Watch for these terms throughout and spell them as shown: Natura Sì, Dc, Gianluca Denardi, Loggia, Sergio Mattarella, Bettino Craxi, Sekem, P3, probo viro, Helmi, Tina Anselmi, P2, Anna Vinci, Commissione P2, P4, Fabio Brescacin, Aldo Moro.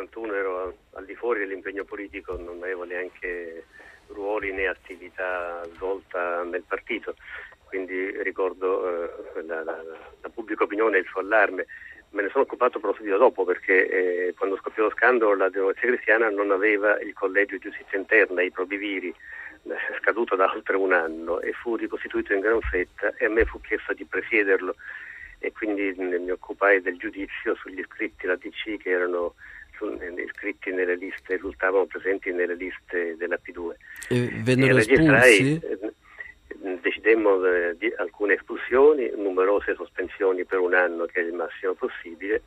61 ero al di fuori dell'impegno politico, non avevo neanche ruoli né attività svolta nel partito, quindi ricordo la pubblica opinione e il suo allarme. Me ne sono occupato però subito dopo, perché quando scoppiò lo scandalo la Democrazia Cristiana non aveva il collegio di giustizia interna, i probiviri, scaduto da oltre un anno, e fu ricostituito in gran fretta e a me fu chiesto di presiederlo, e quindi mi occupai del giudizio sugli iscritti alla Dc che erano iscritti nelle liste, risultavano presenti nelle liste della P2. E vennero espulsi? Decidemmo di alcune espulsioni, numerose sospensioni per un anno, che è il massimo possibile.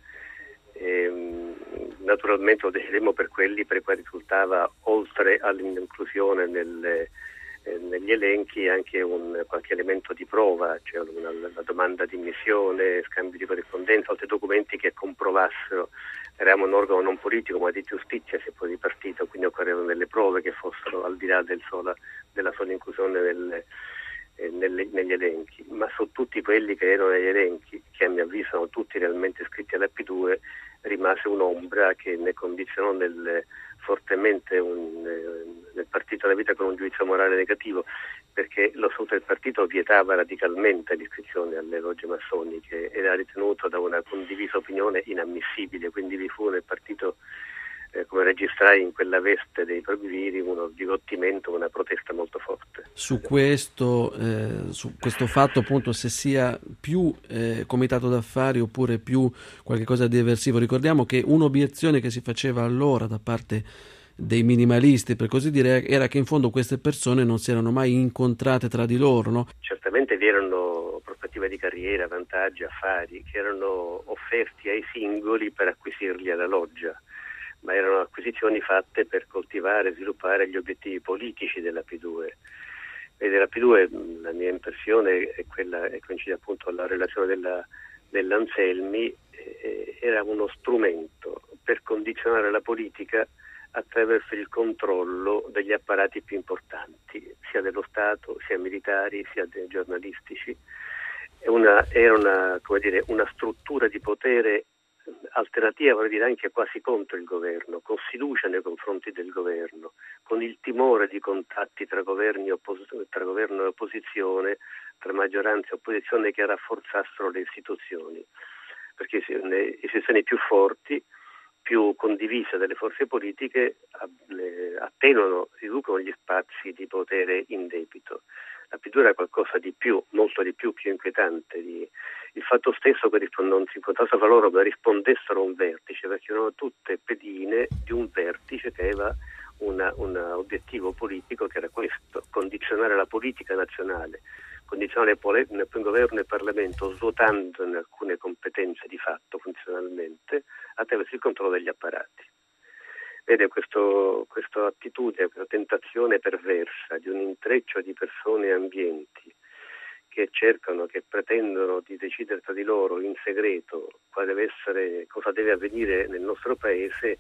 Naturalmente lo decidemmo per quelli per i quali risultava, oltre all'inclusione negli elenchi, anche qualche elemento di prova, cioè la domanda di ammissione, scambi di corrispondenza, altri documenti che comprovassero. Eravamo un organo non politico ma di giustizia, se poi di partito, quindi occorrevano delle prove che fossero al di là della sola inclusione negli elenchi. Ma su tutti quelli che erano negli elenchi, che a mio avviso sono tutti realmente iscritti alla P2, rimase un'ombra che ne condizionò fortemente nel partito alla vita, con un giudizio morale negativo, perché lo statuto del partito vietava radicalmente l'iscrizione alle logge massoniche ed era ritenuto da una condivisa opinione inammissibile, quindi vi fu nel partito, come registrai in quella veste dei probiviri, uno sbigottimento, una protesta molto forte. Su questo fatto, appunto, se sia più comitato d'affari oppure più qualche cosa di eversivo. Ricordiamo che un'obiezione che si faceva allora da parte dei minimalisti, per così dire, era che in fondo queste persone non si erano mai incontrate tra di loro, no? Certamente vi erano prospettive di carriera, vantaggi, affari che erano offerti ai singoli per acquisirli alla loggia, ma erano acquisizioni fatte per coltivare e sviluppare gli obiettivi politici della P2. E della P2 la mia impressione è quella, e coincide appunto alla relazione dell'Anselmi, era uno strumento per condizionare la politica attraverso il controllo degli apparati più importanti, sia dello Stato, sia militari, sia giornalistici. Era una struttura di potere alternativa, vorrei dire anche quasi contro il governo, con sfiducia nei confronti del governo, con il timore di contatti tra governo e opposizione, tra maggioranza e opposizione, che rafforzassero le istituzioni, perché le istituzioni più forti, più condivise delle forze politiche, attenuano, riducono gli spazi di potere indebito. La P2 era qualcosa di più, molto di più inquietante. Il fatto stesso che non si incontrassero fra loro, ma rispondessero a un vertice, perché erano tutte pedine di un vertice che aveva un obiettivo politico, che era questo: condizionare la politica nazionale, condizionare il governo e il Parlamento, svuotandone alcune competenze di fatto funzionalmente attraverso il controllo degli apparati. Vede, questa attitudine, questa tentazione perversa di un intreccio di persone e ambienti che cercano, che pretendono di decidere tra di loro in segreto cosa deve avvenire nel nostro paese,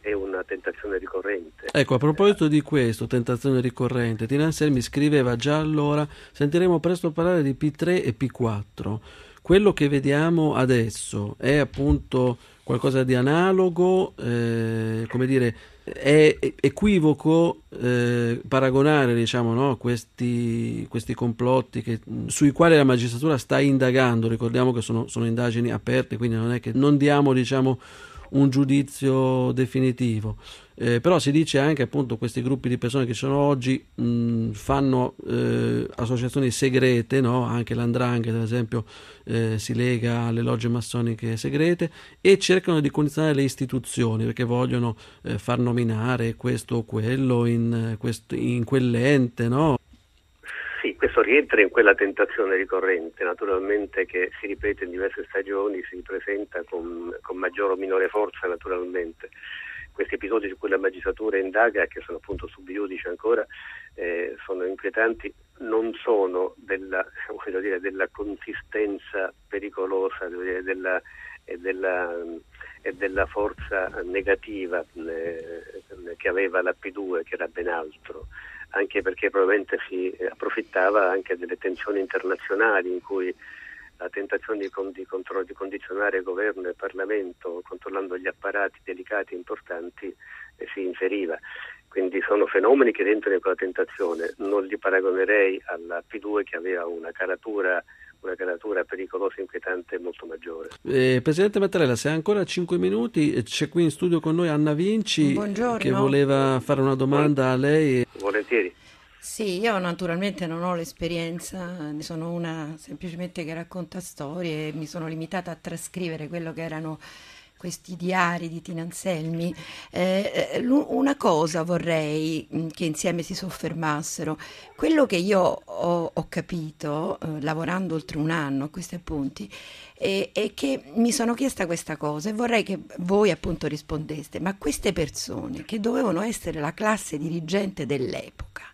è una tentazione ricorrente. Ecco, a proposito di questo, tentazione ricorrente, Tina Anselmi scriveva già allora: sentiremo presto parlare di P3 e P4. Quello che vediamo adesso è appunto qualcosa di analogo, come dire, è equivoco paragonare, diciamo, no, questi complotti sui quali la magistratura sta indagando. Ricordiamo che sono indagini aperte, quindi non è che non diamo, diciamo, un giudizio definitivo, però si dice anche, appunto, questi gruppi di persone che ci sono oggi fanno associazioni segrete, no? Anche l''ndrangheta, ad esempio, si lega alle logge massoniche segrete, e cercano di condizionare le istituzioni perché vogliono far nominare questo o quello in quell'ente, no? Sì, questo rientra in quella tentazione ricorrente, naturalmente, che si ripete in diverse stagioni, si ripresenta con maggiore o minore forza, naturalmente. Questi episodi su cui la magistratura indaga, che sono appunto sub iudice ancora, sono inquietanti, non sono della consistenza pericolosa, della forza negativa che aveva la P2, che era ben altro, anche perché probabilmente si approfittava anche delle tensioni internazionali in cui la tentazione di condizionare governo e Parlamento controllando gli apparati delicati e importanti si inseriva. Quindi sono fenomeni che rientrano in quella tentazione. Non li paragonerei alla P2, che aveva una caratura pericolosa, inquietante e molto maggiore. Presidente Mattarella, se ha ancora 5 minuti, c'è qui in studio con noi Anna Vinci. Buongiorno. Che voleva fare una domanda a lei. Volentieri. Sì, io naturalmente non ho l'esperienza, ne sono una semplicemente che racconta storie e mi sono limitata a trascrivere quello che erano questi diari di Tina Anselmi. Una cosa vorrei che insieme si soffermassero. Quello che io ho capito, lavorando oltre un anno a questi appunti, è che mi sono chiesta questa cosa e vorrei che voi appunto rispondeste. Ma queste persone, che dovevano essere la classe dirigente dell'epoca,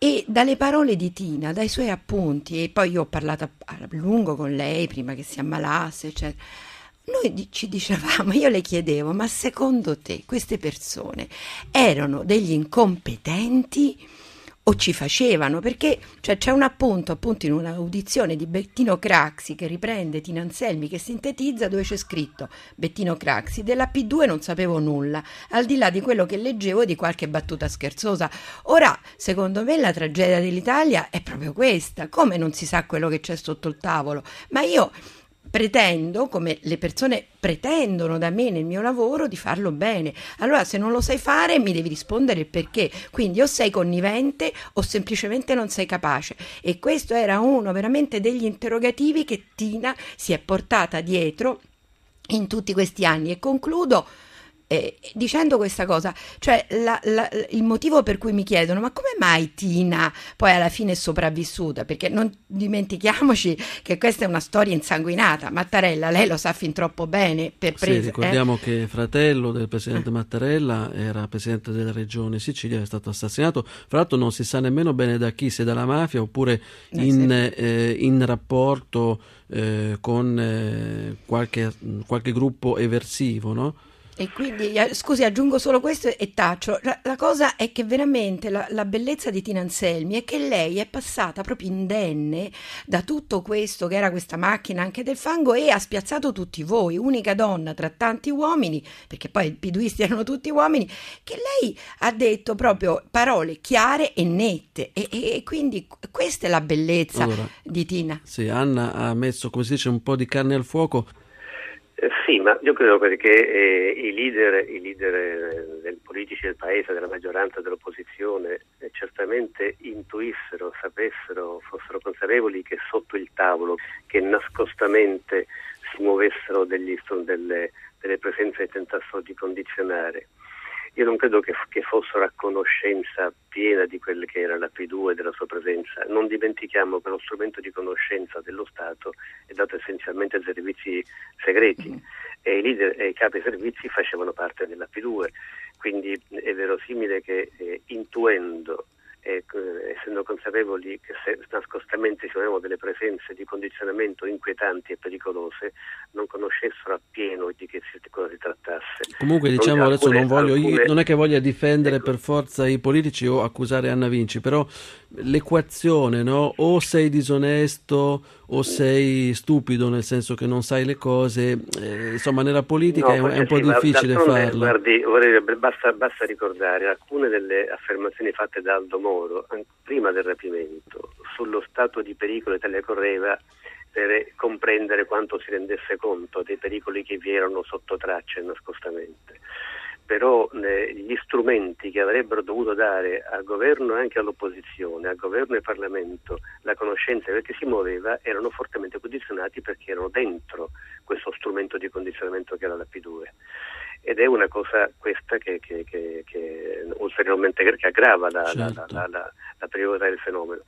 e dalle parole di Tina, dai suoi appunti, e poi io ho parlato a lungo con lei prima che si ammalasse, eccetera, noi ci dicevamo, io le chiedevo, ma secondo te queste persone erano degli incompetenti o ci facevano? Perché cioè, c'è un appunto in un'audizione di Bettino Craxi che riprende Tina Anselmi, che sintetizza, dove c'è scritto: Bettino Craxi, della P2 non sapevo nulla, al di là di quello che leggevo di qualche battuta scherzosa. Ora, secondo me la tragedia dell'Italia è proprio questa, come non si sa quello che c'è sotto il tavolo. Ma io pretendo, come le persone pretendono da me nel mio lavoro, di farlo bene. Allora, se non lo sai fare, mi devi rispondere il perché. Quindi o sei connivente o semplicemente non sei capace. E questo era uno veramente degli interrogativi che Tina si è portata dietro in tutti questi anni. E concludo dicendo questa cosa, cioè il motivo per cui mi chiedono ma come mai Tina poi alla fine è sopravvissuta, perché non dimentichiamoci che questa è una storia insanguinata. Mattarella, lei lo sa fin troppo bene per presa. Sì, ricordiamo che fratello del presidente Mattarella era presidente della regione Sicilia, è stato assassinato, fra l'altro non si sa nemmeno bene da chi, se dalla mafia oppure in rapporto con qualche gruppo eversivo, no? E quindi, scusi, aggiungo solo questo e taccio. La cosa è che veramente la bellezza di Tina Anselmi è che lei è passata proprio indenne da tutto questo, che era questa macchina anche del fango, e ha spiazzato tutti voi, unica donna tra tanti uomini, perché poi i piduisti erano tutti uomini, che lei ha detto proprio parole chiare e nette e quindi questa è la bellezza di Tina. Sì, Anna ha messo, come si dice, un po' di carne al fuoco. Sì, ma io credo perché i leader politici del paese, della maggioranza, dell'opposizione, certamente intuissero, sapessero, fossero consapevoli che sotto il tavolo, che nascostamente si muovessero delle presenze che tentassero di condizionare. Io non credo che fossero a conoscenza piena di quella che era la P2 e della sua presenza. Non dimentichiamo che lo strumento di conoscenza dello Stato è dato essenzialmente ai servizi segreti e i leader e i capi servizi facevano parte della P2. Quindi è verosimile che intuendo, essendo consapevoli che se nascostamente ci avevamo delle presenze di condizionamento inquietanti e pericolose, non conoscessero appieno di cosa si trattasse. Comunque diciamo, adesso non è che voglia difendere per forza i politici o accusare Anna Vinci, però l'equazione, no? O sei disonesto o sei stupido, nel senso che non sai le cose, insomma nella politica è un po' difficile farlo. Guardi, basta ricordare alcune delle affermazioni fatte da Aldo Moro prima del rapimento sullo stato di pericolo che Italia correva, per comprendere quanto si rendesse conto dei pericoli che vi erano sotto traccia e nascostamente. Però gli strumenti che avrebbero dovuto dare al governo e anche all'opposizione, al governo e Parlamento, la conoscenza che si muoveva, erano fortemente condizionati perché erano dentro questo strumento di condizionamento che era la P2. Ed è una cosa questa che ulteriormente aggrava la pericolosità del fenomeno.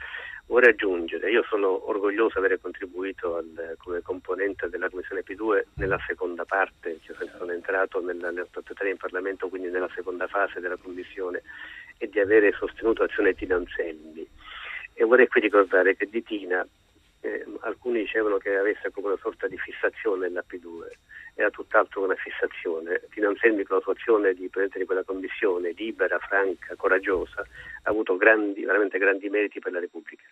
Vorrei aggiungere, io sono orgoglioso di avere contribuito come componente della Commissione P2 nella seconda parte, cioè sono entrato nell'83 in Parlamento, quindi nella seconda fase della Commissione, e di avere sostenuto l'azione Tina Anselmi. E vorrei qui ricordare che di Tina alcuni dicevano che avesse come una sorta di fissazione nella P2, era tutt'altro che una fissazione. Tina Anselmi, con la sua azione di presidente di quella commissione, libera, franca, coraggiosa, ha avuto veramente grandi meriti per la Repubblica.